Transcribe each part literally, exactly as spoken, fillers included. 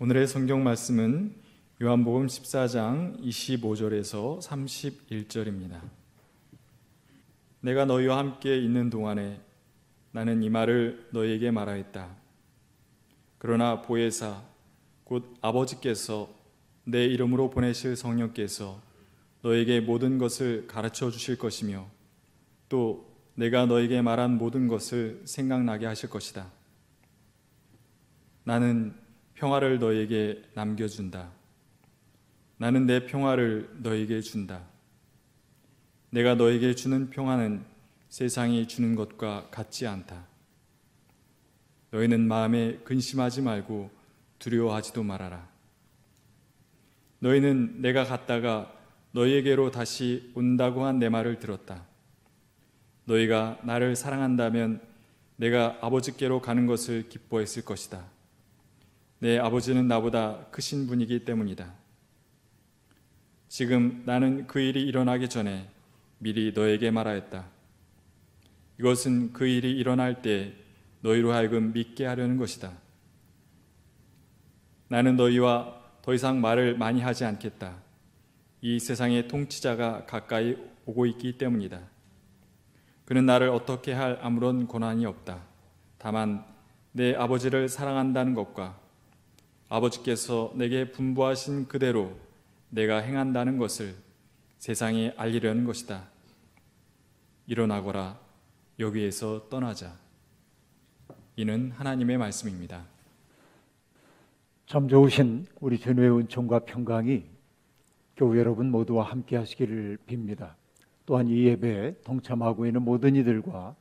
오늘의 성경 말씀은 요한복음 십사 장 이십오 절에서 삼십일 절입니다. 내가 너희와 함께 있는 동안에 나는 이 말을 너희에게 말하였다. 그러나 보혜사 곧 아버지께서 내 이름으로 보내실 성령께서 너에게 모든 것을 가르쳐 주실 것이며 또 내가 너에게 말한 모든 것을 생각나게 하실 것이다. 나는 평화를 너에게 남겨준다. 나는 내 평화를 너에게 준다. 내가 너에게 주는 평화는 세상이 주는 것과 같지 않다. 너희는 마음에 근심하지 말고 두려워하지도 말아라. 너희는 내가 갔다가 너희에게로 다시 온다고 한 내 말을 들었다. 너희가 나를 사랑한다면 내가 아버지께로 가는 것을 기뻐했을 것이다. 내 아버지는 나보다 크신 분이기 때문이다. 지금 나는 그 일이 일어나기 전에 미리 너에게 말하였다. 이것은 그 일이 일어날 때 너희로 하여금 믿게 하려는 것이다. 나는 너희와 더 이상 말을 많이 하지 않겠다. 이 세상의 통치자가 가까이 오고 있기 때문이다. 그는 나를 어떻게 할 아무런 권한이 없다. 다만 내 아버지를 사랑한다는 것과 아버지께서 내게 분부하신 그대로 내가 행한다는 것을 세상에 알리려는 것이다. 일어나거라. 여기에서 떠나자. 이는 하나님의 말씀입니다. 참 좋으신 우리 주님의 은총과 평강이 교회 여러분 모두와 함께 하시기를 빕니다. 또한 이 예배에 동참하고 있는 모든 이들과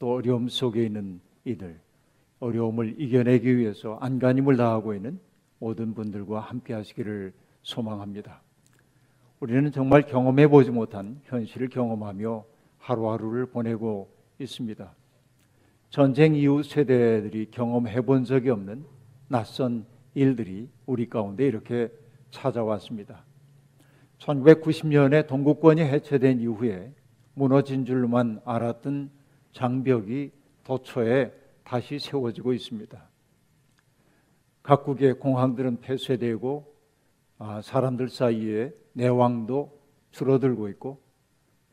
또 어려움 속에 있는 이들, 어려움을 이겨내기 위해서 안간힘을 다하고 있는 모든 분들과 함께 하시기를 소망합니다. 우리는 정말 경험해 보지 못한 현실을 경험하며 하루하루를 보내고 있습니다. 전쟁 이후 세대들이 경험해 본 적이 없는 낯선 일들이 우리 가운데 이렇게 찾아왔습니다. 천구백구십 년에 동구권이 해체된 이후에 무너진 줄로만 알았던 장벽이 도처에 다시 세워지고 있습니다. 각국의 공항들은 폐쇄되고 아, 사람들 사이에 내왕도 줄어들고 있고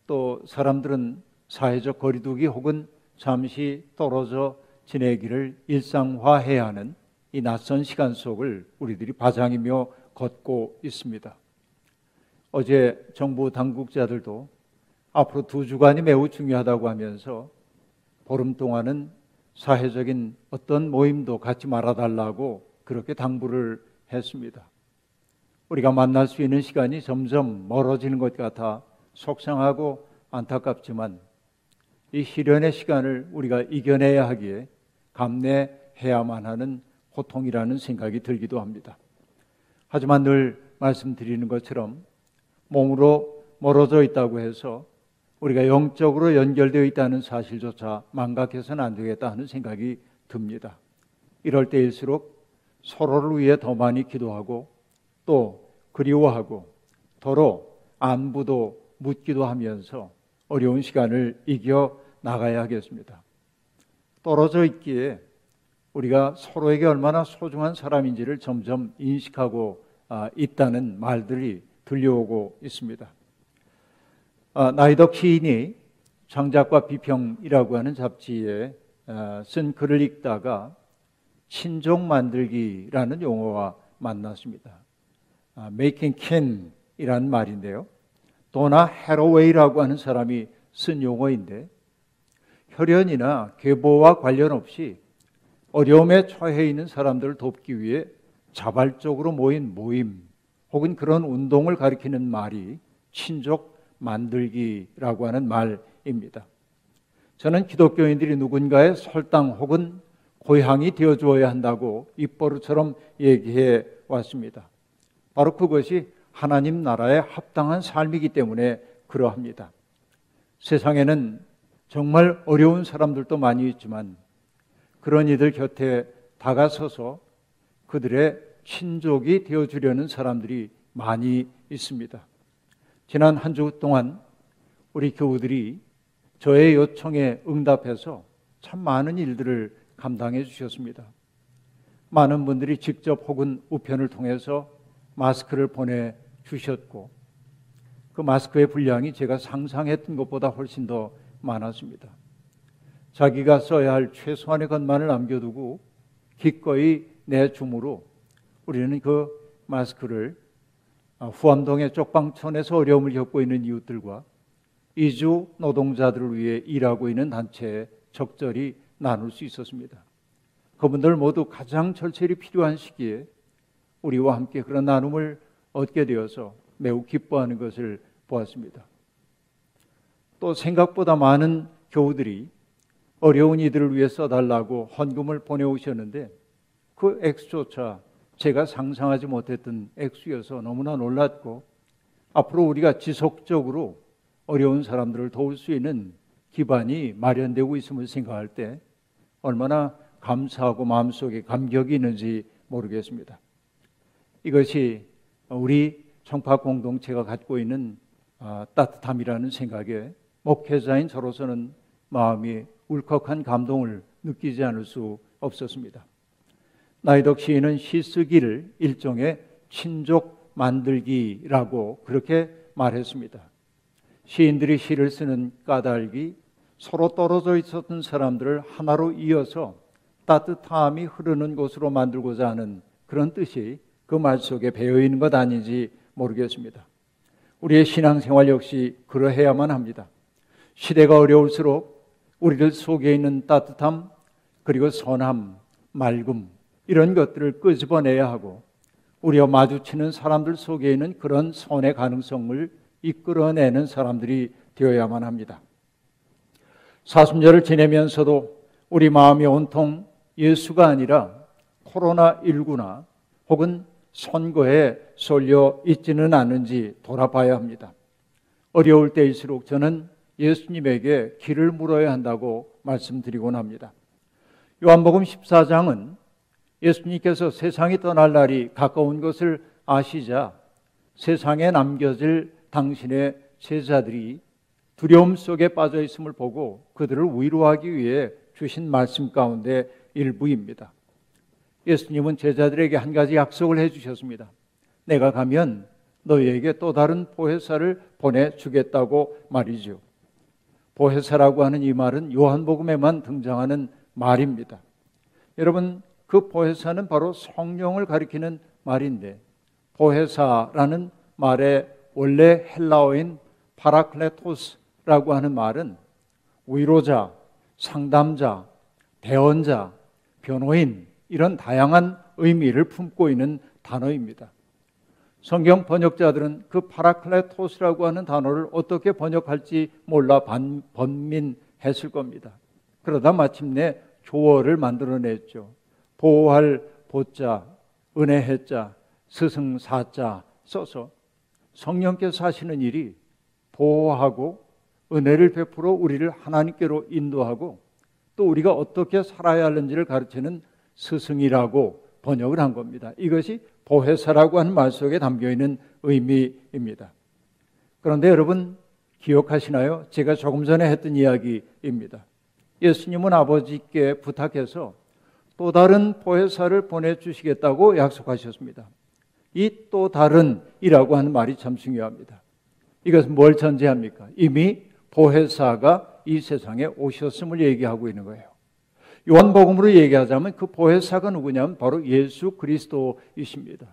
또 사람들은 사회적 거리두기 혹은 잠시 떨어져 지내기를 일상화해야 하는 이 낯선 시간 속을 우리들이 바장이며 걷고 있습니다. 어제 정부 당국자들도 앞으로 두 주간이 매우 중요하다고 하면서 보름 동안은 사회적인 어떤 모임도 갖지 말아달라고 그렇게 당부를 했습니다. 우리가 만날 수 있는 시간이 점점 멀어지는 것 같아 속상하고 안타깝지만 이 시련의 시간을 우리가 이겨내야 하기에 감내해야만 하는 고통이라는 생각이 들기도 합니다. 하지만 늘 말씀드리는 것처럼 몸으로 멀어져 있다고 해서 우리가 영적으로 연결되어 있다는 사실조차 망각해서는 안 되겠다 하는 생각이 듭니다. 이럴 때일수록 서로를 위해 더 많이 기도하고 또 그리워하고 더러 안부도 묻기도 하면서 어려운 시간을 이겨 나가야 하겠습니다. 떨어져 있기에 우리가 서로에게 얼마나 소중한 사람인지를 점점 인식하고 아, 있다는 말들이 들려오고 있습니다. 아, 나이더 키인이 창작과 비평이라고 하는 잡지에 아, 쓴 글을 읽다가 친족 만들기라는 용어와 만났습니다. 아, Making kin이라는 말인데요. 도나 헤로웨이라고 하는 사람이 쓴 용어인데 혈연이나 계보와 관련 없이 어려움에 처해 있는 사람들을 돕기 위해 자발적으로 모인 모임 혹은 그런 운동을 가리키는 말이 친족 만들기라고 하는 말입니다. 저는 기독교인들이 누군가의 설당 혹은 고향이 되어줘야 한다고 입버릇처럼 얘기해 왔습니다. 바로 그것이 하나님 나라에 합당한 삶이기 때문에 그러합니다. 세상에는 정말 어려운 사람들도 많이 있지만 그런 이들 곁에 다가서서 그들의 친족이 되어주려는 사람들이 많이 있습니다. 지난 한 주 동안 우리 교우들이 저의 요청에 응답해서 참 많은 일들을 감당해 주셨습니다. 많은 분들이 직접 혹은 우편을 통해서 마스크를 보내주셨고 그 마스크의 분량이 제가 상상했던 것보다 훨씬 더 많았습니다. 자기가 써야 할 최소한의 것만을 남겨두고 기꺼이 내줌으로 우리는 그 마스크를 후암동의 쪽방촌에서 어려움을 겪고 있는 이웃들과 이주 노동자들을 위해 일하고 있는 단체에 적절히 나눌 수 있었습니다. 그분들 모두 가장 절실히 필요한 시기에 우리와 함께 그런 나눔을 얻게 되어서 매우 기뻐하는 것을 보았습니다. 또 생각보다 많은 교우들이 어려운 이들을 위해 써달라고 헌금을 보내오셨는데 그 액수조차 제가 상상하지 못했던 액수여서 너무나 놀랐고 앞으로 우리가 지속적으로 어려운 사람들을 도울 수 있는 기반이 마련되고 있음을 생각할 때 얼마나 감사하고 마음속에 감격이 있는지 모르겠습니다. 이것이 우리 청파 공동체가 갖고 있는 아, 따뜻함이라는 생각에 목회자인 저로서는 마음이 울컥한 감동을 느끼지 않을 수 없었습니다. 나이덕 시인은 시쓰기를 일종의 친족 만들기라고 그렇게 말했습니다. 시인들이 시를 쓰는 까닭이 서로 떨어져 있었던 사람들을 하나로 이어서 따뜻함이 흐르는 곳으로 만들고자 하는 그런 뜻이 그 말 속에 배어있는 것 아닌지 모르겠습니다. 우리의 신앙생활 역시 그러해야만 합니다. 시대가 어려울수록 우리들 속에 있는 따뜻함 그리고 선함, 맑음 이런 것들을 끄집어내야 하고 우리와 마주치는 사람들 속에 있는 그런 선의 가능성을 이끌어내는 사람들이 되어야만 합니다. 사순절을 지내면서도 우리 마음이 온통 예수가 아니라 코로나십구나 혹은 선거에 쏠려 있지는 않은지 돌아봐야 합니다. 어려울 때일수록 저는 예수님에게 길을 물어야 한다고 말씀드리곤 합니다. 요한복음 십사 장은 예수님께서 세상이 떠날 날이 가까운 것을 아시자 세상에 남겨질 당신의 제자들이 두려움 속에 빠져 있음을 보고 그들을 위로하기 위해 주신 말씀 가운데 일부입니다. 예수님은 제자들에게 한 가지 약속을 해주셨습니다. 내가 가면 너희에게 또 다른 보혜사를 보내주겠다고 말이죠. 보혜사라고 하는 이 말은 요한복음에만 등장하는 말입니다. 여러분, 그 보혜사는 바로 성령을 가리키는 말인데 보혜사라는 말의 원래 헬라어인 파라클레토스라고 하는 말은 위로자, 상담자, 대언자, 변호인 이런 다양한 의미를 품고 있는 단어입니다. 성경 번역자들은 그 파라클레토스라고 하는 단어를 어떻게 번역할지 몰라 반, 번민했을 겁니다. 그러다 마침내 조어를 만들어냈죠. 보호할 보자, 은혜해자, 스승사자 써서 성령께서 하시는 일이 보호하고 은혜를 베풀어 우리를 하나님께로 인도하고 또 우리가 어떻게 살아야 하는지를 가르치는 스승이라고 번역을 한 겁니다. 이것이 보혜사라고 하는 말 속에 담겨있는 의미입니다. 그런데 여러분 기억하시나요? 제가 조금 전에 했던 이야기입니다. 예수님은 아버지께 부탁해서 또 다른 보혜사를 보내주시겠다고 약속하셨습니다. 이 또 다른 이라고 하는 말이 참 중요합니다. 이것은 뭘 전제합니까? 이미 보혜사가 이 세상에 오셨음을 얘기하고 있는 거예요. 요한복음으로 얘기하자면 그 보혜사가 누구냐면 바로 예수 그리스도이십니다.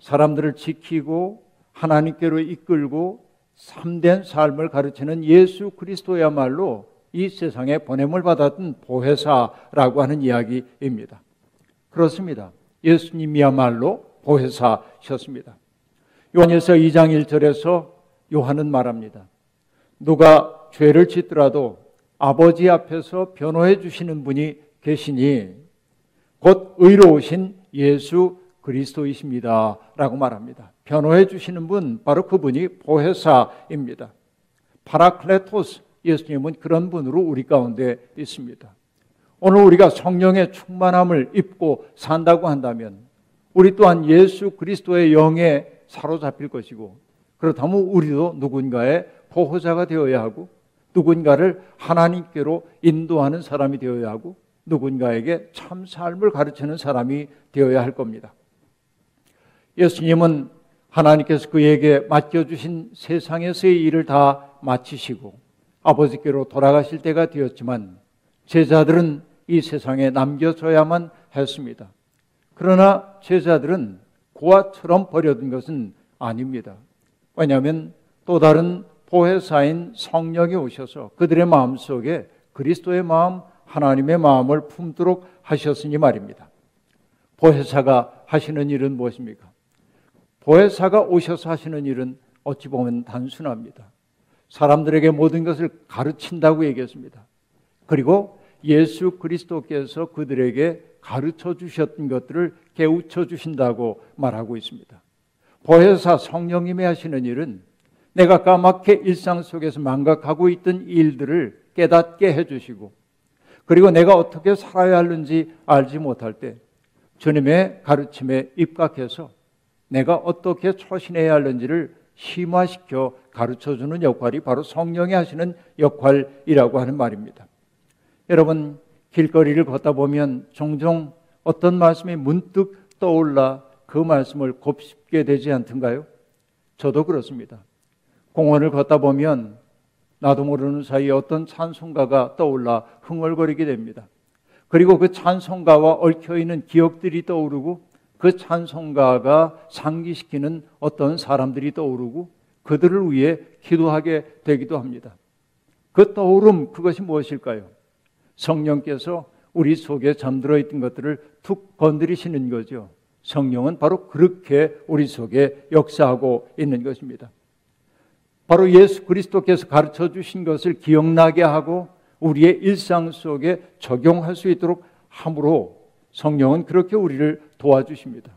사람들을 지키고 하나님께로 이끌고 참된 삶을 가르치는 예수 그리스도야말로 이 세상에 보냄을 받았던 보혜사라고 하는 이야기입니다. 그렇습니다. 예수님이야말로 보혜사셨습니다. 요한일서 이 장 일 절에서 요한은 말합니다. 누가 죄를 짓더라도 아버지 앞에서 변호해 주시는 분이 계시니 곧 의로우신 예수 그리스도이십니다 라고 말합니다. 변호해 주시는 분 바로 그분이 보혜사입니다. 파라클레토스 예수님은 그런 분으로 우리 가운데 있습니다. 오늘 우리가 성령의 충만함을 입고 산다고 한다면 우리 또한 예수 그리스도의 영에 사로잡힐 것이고 그렇다면 우리도 누군가의 보호자가 되어야 하고 누군가를 하나님께로 인도하는 사람이 되어야 하고 누군가에게 참 삶을 가르치는 사람이 되어야 할 겁니다. 예수님은 하나님께서 그에게 맡겨주신 세상에서의 일을 다 마치시고 아버지께로 돌아가실 때가 되었지만 제자들은 이 세상에 남겨져야만 했습니다. 그러나 제자들은 고아처럼 버려둔 것은 아닙니다. 왜냐하면 또 다른 보혜사인 성령이 오셔서 그들의 마음속에 그리스도의 마음, 하나님의 마음을 품도록 하셨으니 말입니다. 보혜사가 하시는 일은 무엇입니까? 보혜사가 오셔서 하시는 일은 어찌 보면 단순합니다. 사람들에게 모든 것을 가르친다고 얘기했습니다. 그리고 예수 그리스도께서 그들에게 가르쳐 주셨던 것들을 깨우쳐 주신다고 말하고 있습니다. 보혜사 성령님이 하시는 일은 내가 까맣게 일상 속에서 망각하고 있던 일들을 깨닫게 해주시고, 그리고 내가 어떻게 살아야 하는지 알지 못할 때 주님의 가르침에 입각해서 내가 어떻게 처신해야 하는지를 심화시켜 가르쳐주는 역할이 바로 성령이 하시는 역할이라고 하는 말입니다. 여러분, 길거리를 걷다 보면 종종 어떤 말씀이 문득 떠올라 그 말씀을 곱씹게 되지 않던가요? 저도 그렇습니다. 공원을 걷다 보면 나도 모르는 사이에 어떤 찬송가가 떠올라 흥얼거리게 됩니다. 그리고 그 찬송가와 얽혀있는 기억들이 떠오르고, 그 찬송가가 상기시키는 어떤 사람들이 떠오르고, 그들을 위해 기도하게 되기도 합니다. 그 떠오름, 그것이 무엇일까요? 성령께서 우리 속에 잠들어 있던 것들을 툭 건드리시는 거죠. 성령은 바로 그렇게 우리 속에 역사하고 있는 것입니다. 바로 예수 그리스도께서 가르쳐 주신 것을 기억나게 하고 우리의 일상 속에 적용할 수 있도록 함으로 성령은 그렇게 우리를 도와주십니다.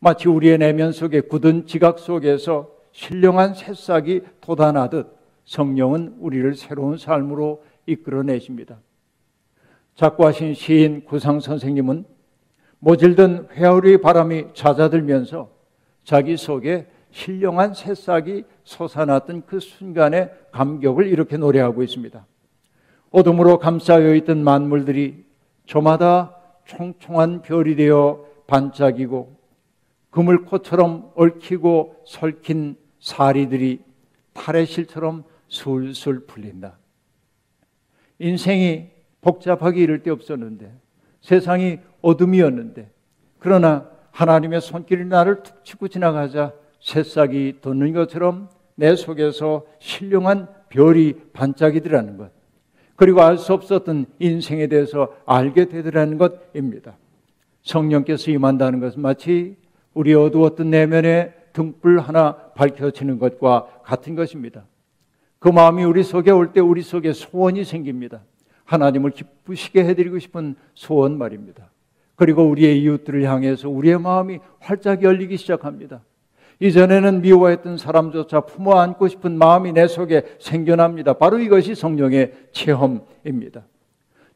마치 우리의 내면 속에 굳은 지각 속에서 신령한 새싹이 돋아나듯 성령은 우리를 새로운 삶으로 이끌어내십니다. 작고하신 시인 구상 선생님은 모질던 회오리 바람이 잦아들면서 자기 속에 신령한 새싹이 솟아났던 그 순간의 감격을 이렇게 노래하고 있습니다. 어둠으로 감싸여 있던 만물들이 저마다 총총한 별이 되어 반짝이고, 그물꽃처럼 얽히고 설킨 사리들이 탈의실처럼 술술 풀린다. 인생이 복잡하기 이를 데 없었는데, 세상이 어둠이었는데, 그러나 하나님의 손길이 나를 툭 치고 지나가자 새싹이 돋는 것처럼 내 속에서 신령한 별이 반짝이더라는 것, 그리고 알 수 없었던 인생에 대해서 알게 되더라는 것입니다. 성령께서 임한다는 것은 마치 우리 어두웠던 내면의 등불 하나 밝혀지는 것과 같은 것입니다. 그 마음이 우리 속에 올 때 우리 속에 소원이 생깁니다. 하나님을 기쁘시게 해드리고 싶은 소원 말입니다. 그리고 우리의 이웃들을 향해서 우리의 마음이 활짝 열리기 시작합니다. 이전에는 미워했던 사람조차 품어안고 싶은 마음이 내 속에 생겨납니다. 바로 이것이 성령의 체험입니다.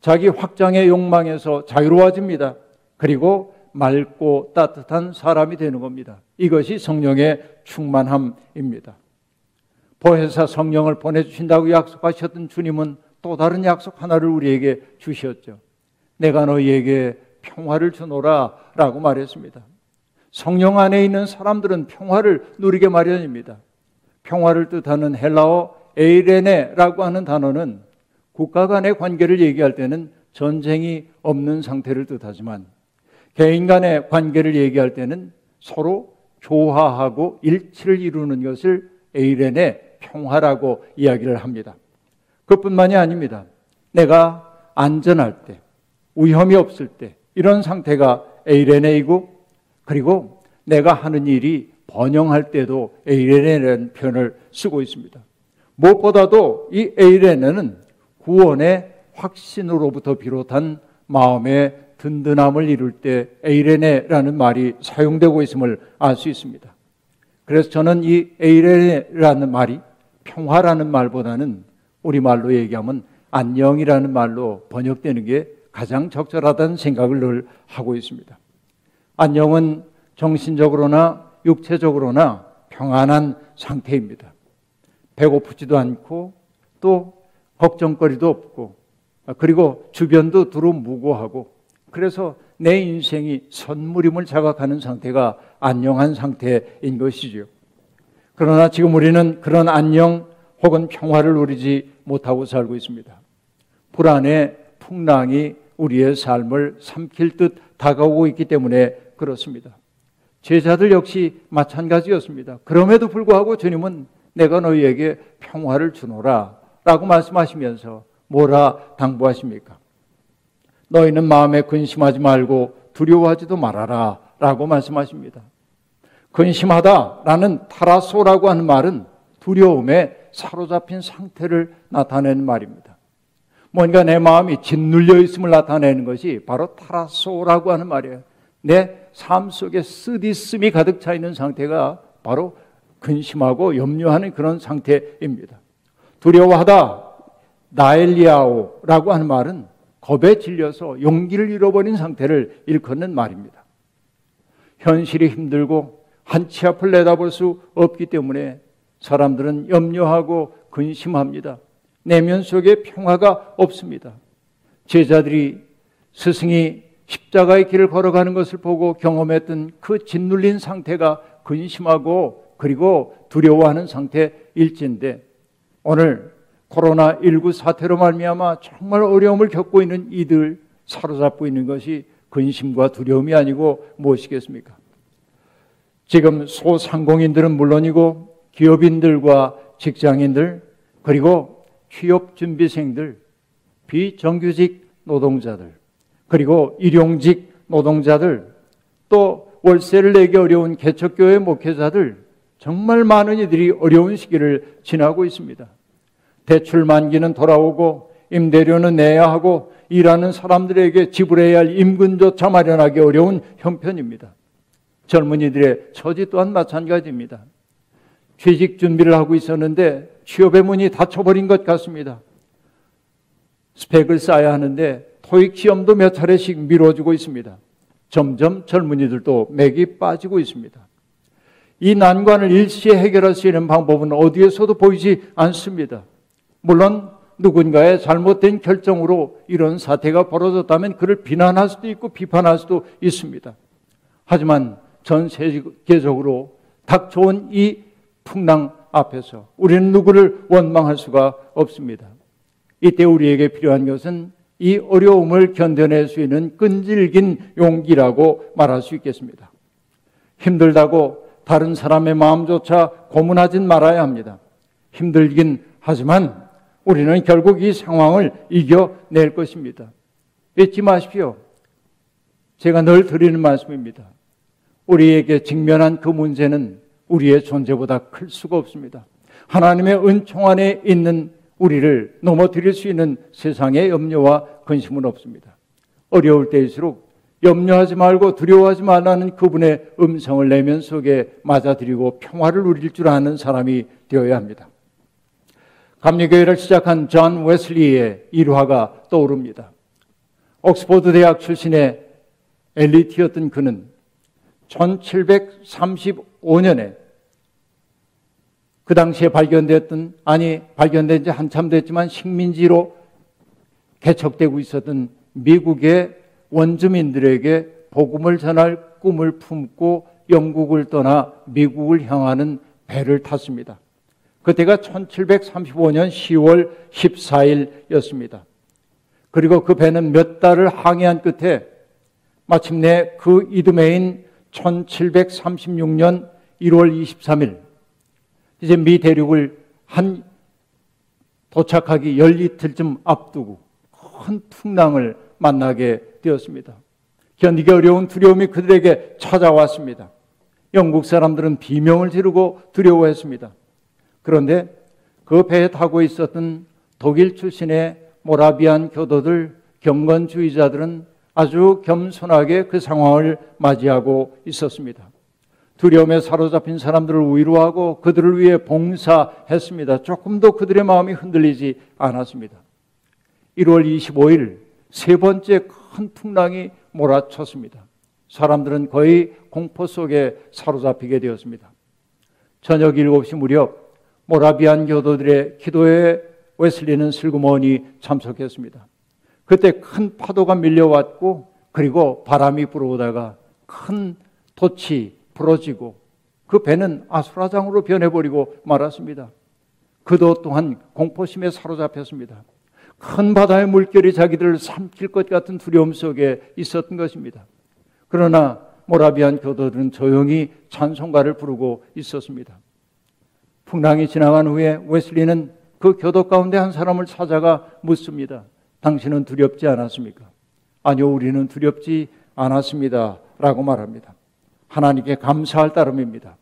자기 확장의 욕망에서 자유로워집니다. 그리고 맑고 따뜻한 사람이 되는 겁니다. 이것이 성령의 충만함입니다. 보혜사 성령을 보내주신다고 약속하셨던 주님은 또 다른 약속 하나를 우리에게 주셨죠. 내가 너희에게 평화를 주노라 라고 말했습니다. 성령 안에 있는 사람들은 평화를 누리게 마련입니다. 평화를 뜻하는 헬라어 에이레네라고 하는 단어는 국가 간의 관계를 얘기할 때는 전쟁이 없는 상태를 뜻하지만, 개인 간의 관계를 얘기할 때는 서로 조화하고 일치를 이루는 것을 에이레네, 평화라고 이야기를 합니다. 그뿐만이 아닙니다. 내가 안전할 때, 위험이 없을 때, 이런 상태가 에이레네이고, 그리고 내가 하는 일이 번영할 때도 에이레네라는 표현을 쓰고 있습니다. 무엇보다도 이 에이레네는 구원의 확신으로부터 비롯한 마음의 든든함을 이룰 때 에이레네라는 말이 사용되고 있음을 알 수 있습니다. 그래서 저는 이 에이레네라는 말이 평화라는 말보다는 우리말로 얘기하면 안녕이라는 말로 번역되는 게 가장 적절하다는 생각을 늘 하고 있습니다. 안녕은 정신적으로나 육체적으로나 평안한 상태입니다. 배고프지도 않고 또 걱정거리도 없고 그리고 주변도 두루 무고하고, 그래서 내 인생이 선물임을 자각하는 상태가 안녕한 상태인 것이죠. 그러나 지금 우리는 그런 안녕 혹은 평화를 누리지 못하고 살고 있습니다. 불안의 풍랑이 우리의 삶을 삼킬 듯 다가오고 있기 때문에 그렇습니다. 제자들 역시 마찬가지였습니다. 그럼에도 불구하고 주님은 내가 너희에게 평화를 주노라 라고 말씀하시면서 뭐라 당부하십니까? 너희는 마음에 근심하지 말고 두려워하지도 말아라 라고 말씀하십니다. 근심하다라는 타라소라고 하는 말은 두려움에 사로잡힌 상태를 나타내는 말입니다. 뭔가 내 마음이 짓눌려 있음을 나타내는 것이 바로 타라소라고 하는 말이에요. 내 삶 속에 쓰디씀이 가득 차 있는 상태가 바로 근심하고 염려하는 그런 상태입니다. 두려워하다, 나엘리아오라고 하는 말은 겁에 질려서 용기를 잃어버린 상태를 일컫는 말입니다. 현실이 힘들고 한치 앞을 내다볼 수 없기 때문에 사람들은 염려하고 근심합니다. 내면 속에 평화가 없습니다. 제자들이 스승이 십자가의 길을 걸어가는 것을 보고 경험했던 그 짓눌린 상태가 근심하고 그리고 두려워하는 상태일진데, 오늘 코로나 십구 사태로 말미암아 정말 어려움을 겪고 있는 이들 사로잡고 있는 것이 근심과 두려움이 아니고 무엇이겠습니까? 지금 소상공인들은 물론이고 기업인들과 직장인들, 그리고 취업준비생들, 비정규직 노동자들, 그리고 일용직 노동자들, 또 월세를 내기 어려운 개척교회 목회자들, 정말 많은 이들이 어려운 시기를 지나고 있습니다. 대출 만기는 돌아오고 임대료는 내야 하고 일하는 사람들에게 지불해야 할 임금조차 마련하기 어려운 형편입니다. 젊은이들의 처지 또한 마찬가지입니다. 취직 준비를 하고 있었는데 취업의 문이 닫혀버린 것 같습니다. 스펙을 쌓아야 하는데 토익 시험도 몇 차례씩 미뤄지고 있습니다. 점점 젊은이들도 맥이 빠지고 있습니다. 이 난관을 일시에 해결할 수 있는 방법은 어디에서도 보이지 않습니다. 물론 누군가의 잘못된 결정으로 이런 사태가 벌어졌다면 그를 비난할 수도 있고 비판할 수도 있습니다. 하지만 전 세계적으로 닥쳐온 이 풍랑 앞에서 우리는 누구를 원망할 수가 없습니다. 이때 우리에게 필요한 것은 이 어려움을 견뎌낼 수 있는 끈질긴 용기라고 말할 수 있겠습니다. 힘들다고 다른 사람의 마음조차 고문하진 말아야 합니다. 힘들긴 하지만 우리는 결국 이 상황을 이겨낼 것입니다. 잊지 마십시오. 제가 늘 드리는 말씀입니다. 우리에게 직면한 그 문제는 우리의 존재보다 클 수가 없습니다. 하나님의 은총 안에 있는 우리를 넘어뜨릴 수 있는 세상의 염려와 근심은 없습니다. 어려울 때일수록 염려하지 말고 두려워하지 말라는 그분의 음성을 내면 속에 맞아들이고 평화를 누릴 줄 아는 사람이 되어야 합니다. 감리교회를 시작한 존 웨슬리의 일화가 떠오릅니다. 옥스퍼드 대학 출신의 엘리트였던 그는 천칠백삼십오 년에 그 당시에 발견됐던, 아니 발견된 지 한참 됐지만 식민지로 개척되고 있었던 미국의 원주민들에게 복음을 전할 꿈을 품고 영국을 떠나 미국을 향하는 배를 탔습니다. 그때가 천칠백삼십오 년 시월 십사 일이었습니다. 그리고 그 배는 몇 달을 항해한 끝에 마침내 그 이듬해인 천칠백삼십육 년 일월 이십삼 일, 이제 미 대륙을 한 도착하기 열이틀쯤 앞두고 큰 풍랑을 만나게 되었습니다. 견디기 어려운 두려움이 그들에게 찾아왔습니다. 영국 사람들은 비명을 지르고 두려워했습니다. 그런데 그 배에 타고 있었던 독일 출신의 모라비안 교도들, 경건주의자들은 아주 겸손하게 그 상황을 맞이하고 있었습니다. 두려움에 사로잡힌 사람들을 위로하고 그들을 위해 봉사했습니다. 조금도 그들의 마음이 흔들리지 않았습니다. 일월 이십오 일 세 번째 큰 풍랑이 몰아쳤습니다. 사람들은 거의 공포 속에 사로잡히게 되었습니다. 저녁 일곱 시 무렵 모라비안 교도들의 기도회에 웨슬리는 슬그머니 참석했습니다. 그때 큰 파도가 밀려왔고, 그리고 바람이 불어오다가 큰 돛이 부러지고 그 배는 아수라장으로 변해버리고 말았습니다. 그도 또한 공포심에 사로잡혔습니다. 큰 바다의 물결이 자기들을 삼킬 것 같은 두려움 속에 있었던 것입니다. 그러나 모라비안 교도들은 조용히 찬송가를 부르고 있었습니다. 풍랑이 지나간 후에 웨슬리는 그 교도 가운데 한 사람을 찾아가 묻습니다. 당신은 두렵지 않았습니까? 아니요, 우리는 두렵지 않았습니다 라고 말합니다. 하나님께 감사할 따름입니다.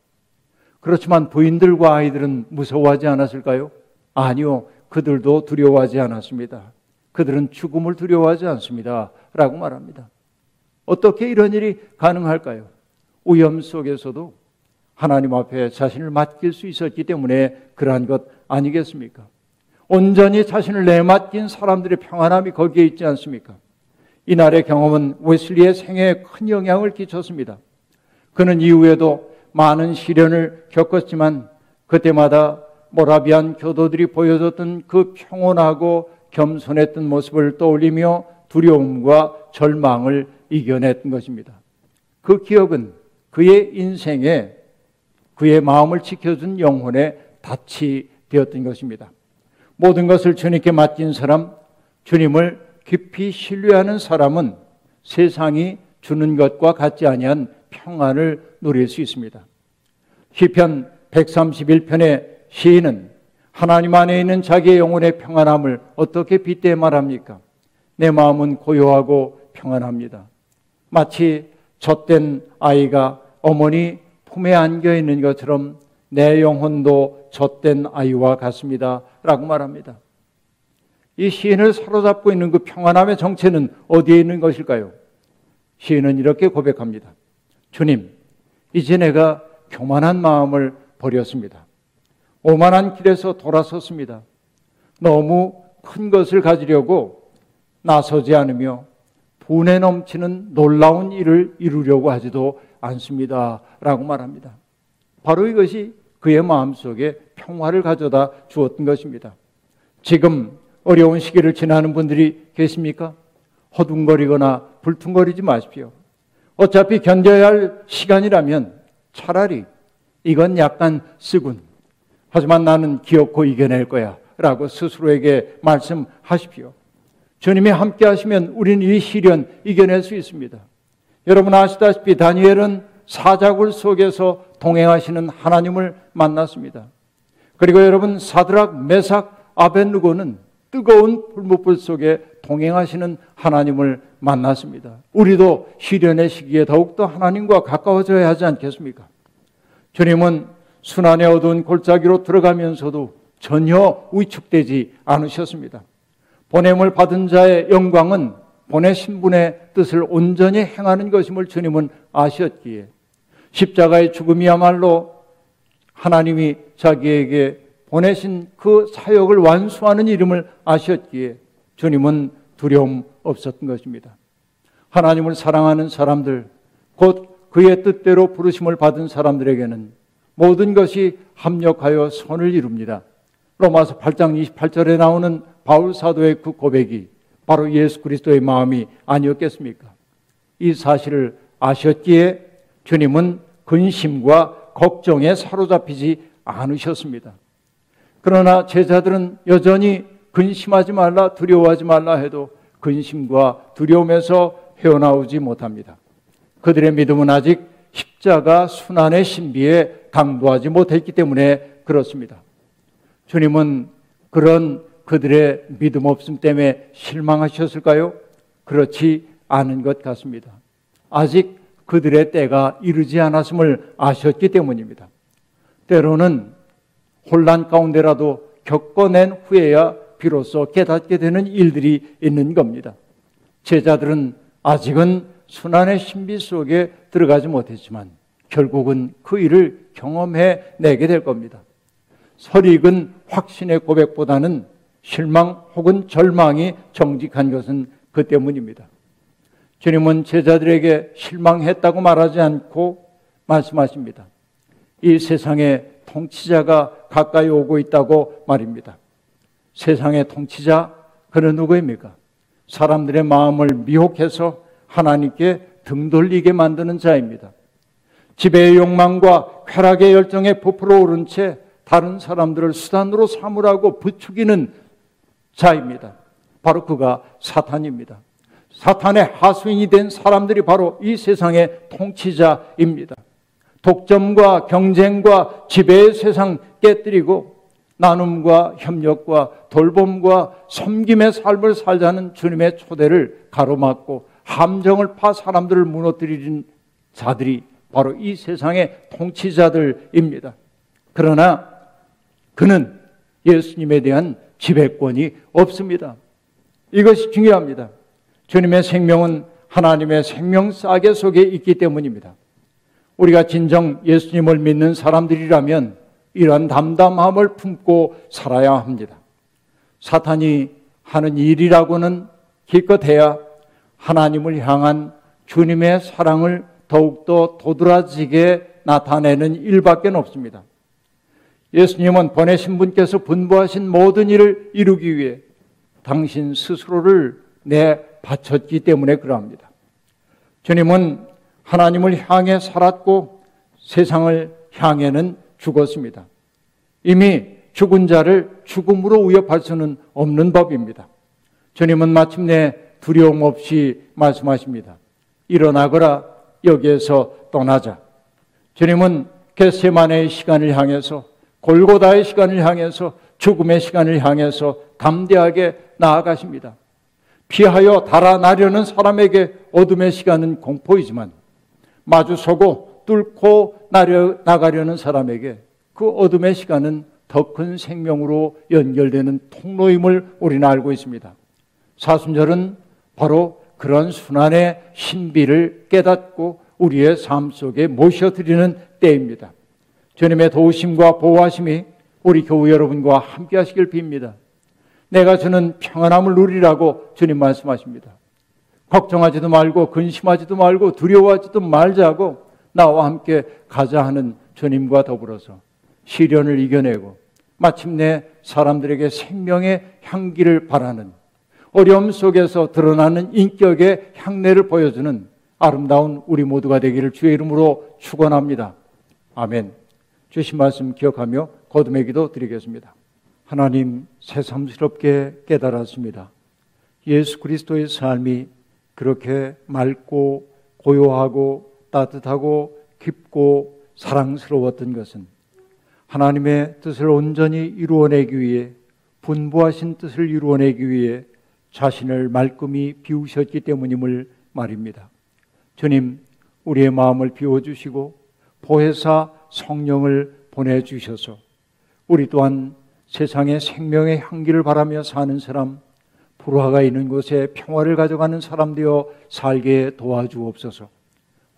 그렇지만 부인들과 아이들은 무서워하지 않았을까요? 아니요, 그들도 두려워하지 않았습니다. 그들은 죽음을 두려워하지 않습니다 라고 말합니다. 어떻게 이런 일이 가능할까요? 위험 속에서도 하나님 앞에 자신을 맡길 수 있었기 때문에 그러한 것 아니겠습니까? 온전히 자신을 내맡긴 사람들의 평안함이 거기에 있지 않습니까? 이날의 경험은 웨슬리의 생애에 큰 영향을 끼쳤습니다. 그는 이후에도 많은 시련을 겪었지만 그때마다 모라비안 교도들이 보여줬던 그 평온하고 겸손했던 모습을 떠올리며 두려움과 절망을 이겨냈던 것입니다. 그 기억은 그의 인생에 그의 마음을 지켜준 영혼의 닻이 되었던 것입니다. 모든 것을 주님께 맡긴 사람, 주님을 깊이 신뢰하는 사람은 세상이 주는 것과 같지 아니한 평안을 누릴 수 있습니다. 시편 백삼십일 편의 시인은 하나님 안에 있는 자기의 영혼의 평안함을 어떻게 빗대 말합니까? 내 마음은 고요하고 평안합니다. 마치 젖된 아이가 어머니 품에 안겨 있는 것처럼 내 영혼도 젖된 아이와 같습니다 라고 말합니다. 이 시인을 사로잡고 있는 그 평안함의 정체는 어디에 있는 것일까요? 시인은 이렇게 고백합니다. 주님, 이제 내가 교만한 마음을 버렸습니다. 오만한 길에서 돌아섰습니다. 너무 큰 것을 가지려고 나서지 않으며 분에 넘치는 놀라운 일을 이루려고 하지도 않습니다 라고 말합니다. 바로 이것이 그의 마음속에 평화를 가져다 주었던 것입니다. 지금 어려운 시기를 지나는 분들이 계십니까? 허둥거리거나 불퉁거리지 마십시오. 어차피 견뎌야 할 시간이라면 차라리 이건 약간 쓰군, 하지만 나는 기어코 이겨낼 거야 라고 스스로에게 말씀하십시오. 주님이 함께 하시면 우린 이 시련 이겨낼 수 있습니다. 여러분 아시다시피 다니엘은 사자굴 속에서 동행하시는 하나님을 만났습니다. 그리고 여러분 사드락, 메삭, 아벳느고는 뜨거운 불못불 속에 동행하시는 하나님을 만났습니다. 우리도 시련의 시기에 더욱더 하나님과 가까워져야 하지 않겠습니까? 주님은 순환의 어두운 골짜기로 들어가면서도 전혀 위축되지 않으셨습니다. 보냄을 받은 자의 영광은 보내신 분의 뜻을 온전히 행하는 것임을 주님은 아셨기에 십자가의 죽음이야말로 하나님이 자기에게 보내신 그 사역을 완수하는 이름을 아셨기에 주님은 두려움 없었던 것입니다. 하나님을 사랑하는 사람들, 곧 그의 뜻대로 부르심을 받은 사람들에게는 모든 것이 합력하여 선을 이룹니다. 로마서 팔 장 이십팔 절에 나오는 바울 사도의 그 고백이 바로 예수 그리스도의 마음이 아니었겠습니까? 이 사실을 아셨기에 주님은 근심과 걱정에 사로잡히지 않으셨습니다. 그러나 제자들은 여전히 근심하지 말라, 두려워하지 말라 해도 근심과 두려움에서 헤어나오지 못합니다. 그들의 믿음은 아직 십자가 순환의 신비에 당도하지 못했기 때문에 그렇습니다. 주님은 그런 그들의 믿음 없음 때문에 실망하셨을까요? 그렇지 않은 것 같습니다. 아직 그들의 때가 이르지 않았음을 아셨기 때문입니다. 때로는 혼란 가운데라도 겪어낸 후에야 비로소 깨닫게 되는 일들이 있는 겁니다. 제자들은 아직은 순환의 신비 속에 들어가지 못했지만 결국은 그 일을 경험해 내게 될 겁니다. 설익은 확신의 고백보다는 실망 혹은 절망이 정직한 것은 그 때문입니다. 주님은 제자들에게 실망했다고 말하지 않고 말씀하십니다. 이 세상에 통치자가 가까이 오고 있다고 말입니다. 세상의 통치자, 그는 누구입니까? 사람들의 마음을 미혹해서 하나님께 등 돌리게 만드는 자입니다. 지배의 욕망과 쾌락의 열정에 부풀어 오른 채 다른 사람들을 수단으로 삼으라고 부추기는 자입니다. 바로 그가 사탄입니다. 사탄의 하수인이 된 사람들이 바로 이 세상의 통치자입니다. 독점과 경쟁과 지배의 세상 깨뜨리고 나눔과 협력과 돌봄과 섬김의 삶을 살자는 주님의 초대를 가로막고 함정을 파 사람들을 무너뜨리는 자들이 바로 이 세상의 통치자들입니다. 그러나 그는 예수님에 대한 지배권이 없습니다. 이것이 중요합니다. 주님의 생명은 하나님의 생명싸개 속에 있기 때문입니다. 우리가 진정 예수님을 믿는 사람들이라면 이러한 담담함을 품고 살아야 합니다. 사탄이 하는 일이라고는 기껏해야 하나님을 향한 주님의 사랑을 더욱더 도드라지게 나타내는 일밖에 없습니다. 예수님은 보내신 분께서 분부하신 모든 일을 이루기 위해 당신 스스로를 내 바쳤기 때문에 그러합니다. 주님은 하나님을 향해 살았고 세상을 향해는 죽었습니다. 이미 죽은 자를 죽음으로 위협할 수는 없는 법입니다. 주님은 마침내 두려움 없이 말씀하십니다. 일어나거라, 여기에서 떠나자. 주님은 겟세마네의 시간을 향해서, 골고다의 시간을 향해서, 죽음의 시간을 향해서 담대하게 나아가십니다. 피하여 달아나려는 사람에게 어둠의 시간은 공포이지만 마주서고 뚫고 나가려는 사람에게 그 어둠의 시간은 더 큰 생명으로 연결되는 통로임을 우리는 알고 있습니다. 사순절은 바로 그런 순환의 신비를 깨닫고 우리의 삶 속에 모셔드리는 때입니다. 주님의 도우심과 보호하심이 우리 교우 여러분과 함께 하시길 빕니다. 내가 주는 평안함을 누리라고 주님 말씀하십니다. 걱정하지도 말고 근심하지도 말고 두려워하지도 말자고 나와 함께 가자 하는 주님과 더불어서 시련을 이겨내고 마침내 사람들에게 생명의 향기를 바라는, 어려움 속에서 드러나는 인격의 향내를 보여주는 아름다운 우리 모두가 되기를 주의 이름으로 축원합니다. 아멘. 주신 말씀 기억하며 거듭의 기도 드리겠습니다. 하나님, 새삼스럽게 깨달았습니다. 예수 그리스도의 삶이 그렇게 맑고 고요하고 따뜻하고 깊고 사랑스러웠던 것은 하나님의 뜻을 온전히 이루어내기 위해, 분부하신 뜻을 이루어내기 위해 자신을 말끔히 비우셨기 때문임을 말입니다. 주님, 우리의 마음을 비워주시고 보혜사 성령을 보내주셔서 우리 또한 세상의 생명의 향기를 바라며 사는 사람, 불화가 있는 곳에 평화를 가져가는 사람 되어 살게 도와주옵소서.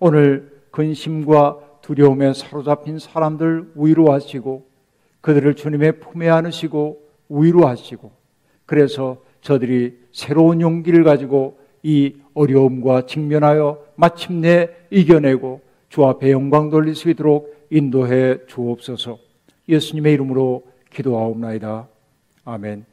오늘 근심과 두려움에 사로잡힌 사람들 위로하시고 그들을 주님의 품에 안으시고 위로하시고 그래서 저들이 새로운 용기를 가지고 이 어려움과 직면하여 마침내 이겨내고 주 앞에 영광 돌릴 수 있도록 인도해 주옵소서. 예수님의 이름으로 기도하옵나이다. 아멘.